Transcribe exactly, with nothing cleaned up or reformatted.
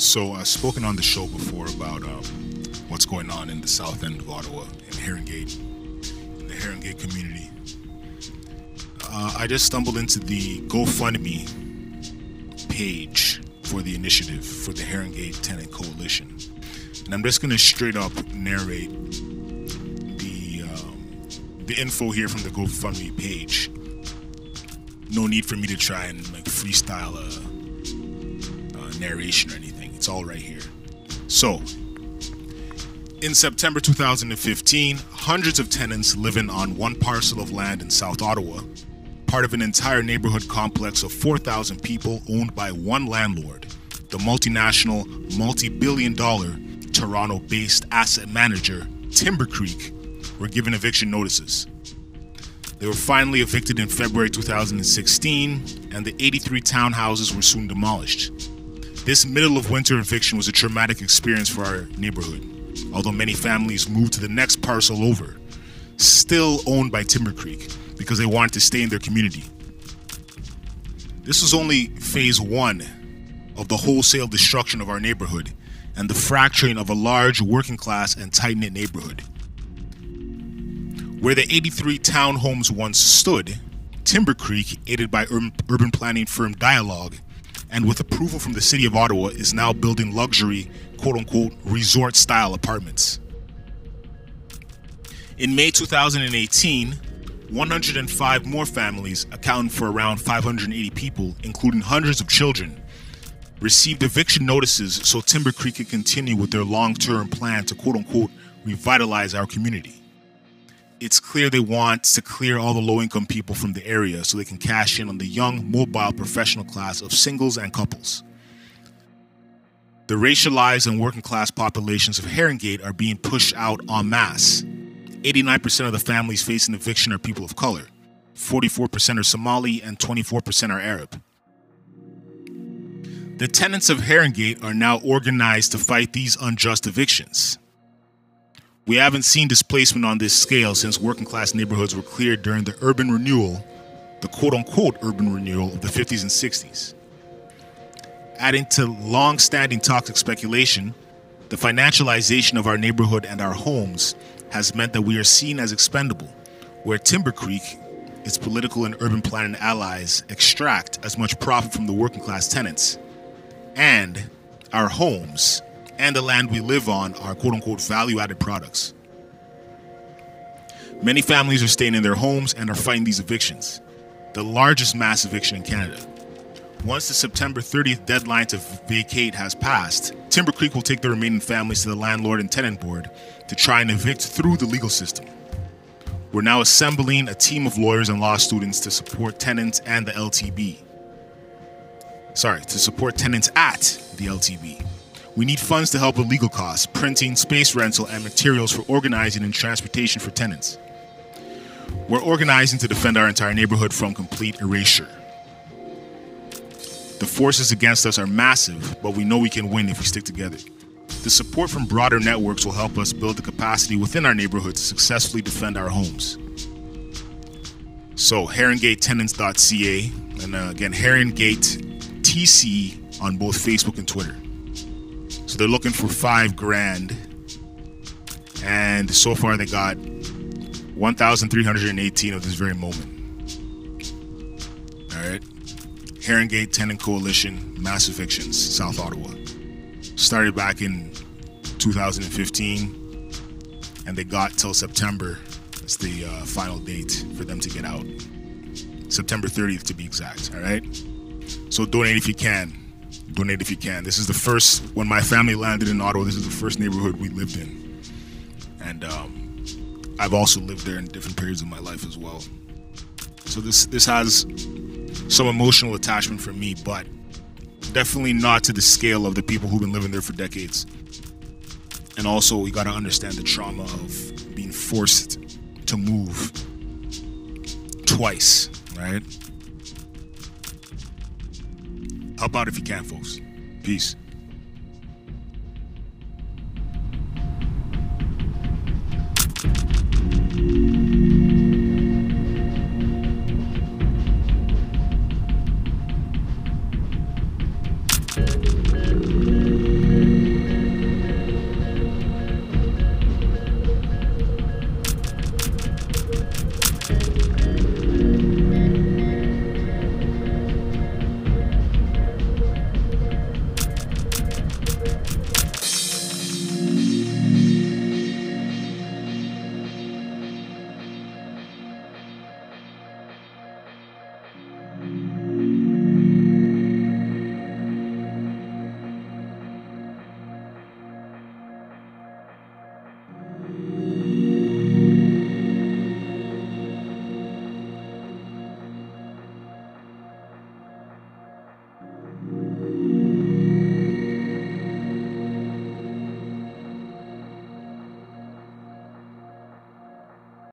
So I've spoken on the show before about um, what's going on in the south end of Ottawa, in Heron Gate, the Heron Gate community. Uh, I just stumbled into the GoFundMe page for the initiative for the Heron Gate Tenant Coalition. And I'm just going to straight up narrate the, um, the info here from the GoFundMe page. No need for me to try and like freestyle a, a narration or anything. It's all right here. So, in September two thousand fifteen, hundreds of tenants living on one parcel of land in South Ottawa, part of an entire neighborhood complex of four thousand people owned by one landlord, the multinational, multi-billion dollar, Toronto-based asset manager Timbercreek, were given eviction notices. They were finally evicted in February two thousand sixteen, and the eighty-three townhouses were soon demolished. This middle of winter eviction was a traumatic experience for our neighborhood, although many families moved to the next parcel over, still owned by Timbercreek, because they wanted to stay in their community. This was only phase one of the wholesale destruction of our neighborhood and the fracturing of a large working class and tight-knit neighborhood. Where the eighty-three townhomes once stood, Timbercreek, aided by urban planning firm Dialogue, and with approval from the City of Ottawa, is now building luxury, quote-unquote, resort-style apartments. In May two thousand eighteen, one hundred five more families, accounting for around five hundred eighty people, including hundreds of children, received eviction notices so Timbercreek could continue with their long-term plan to, quote-unquote, revitalize our community. It's clear they want to clear all the low-income people from the area so they can cash in on the young, mobile professional class of singles and couples. The racialized and working-class populations of Heron Gate are being pushed out en masse. eighty-nine percent of the families facing eviction are people of color, forty-four percent are Somali, and twenty-four percent are Arab. The tenants of Heron Gate are now organized to fight these unjust evictions. We haven't seen displacement on this scale since working-class neighborhoods were cleared during the urban renewal, the quote-unquote urban renewal of the fifties and sixties. Adding to long-standing toxic speculation, the financialization of our neighborhood and our homes has meant that we are seen as expendable, where Timbercreek, its political and urban planning allies, extract as much profit from the working-class tenants, and our homes and the land we live on are quote-unquote value-added products. Many families are staying in their homes and are fighting these evictions, the largest mass eviction in Canada. Once the September thirtieth deadline to vacate has passed, Timbercreek will take the remaining families to the Landlord and Tenant Board to try and evict through the legal system. We're now assembling a team of lawyers and law students to support tenants and the L T B. Sorry, to support tenants at the L T B. We need funds to help with legal costs, printing, space rental, and materials for organizing and transportation for tenants. We're organizing to defend our entire neighborhood from complete erasure. The forces against us are massive, but we know we can win if we stick together. The support from broader networks will help us build the capacity within our neighborhood to successfully defend our homes. So, Heron Gate Tenants dot C A, and uh, again, Heron Gate T C on both Facebook and Twitter. So they're looking for five grand, and so far they got one thousand three hundred eighteen of this very moment. All right, Heron Gate Tenant Coalition, mass evictions, South Ottawa. Started back in two thousand fifteen, and they got till September. That's the uh, final date for them to get out. September thirtieth to be exact. All right, so donate if you can. Donate if you can. This is the first, when my family landed in Ottawa, this is the first neighborhood we lived in. And um, I've also lived there in different periods of my life as well. So this, this has some emotional attachment for me, but definitely not to the scale of the people who've been living there for decades. And also, we got to understand the trauma of being forced to move twice, right? Help out if you can, folks. Peace.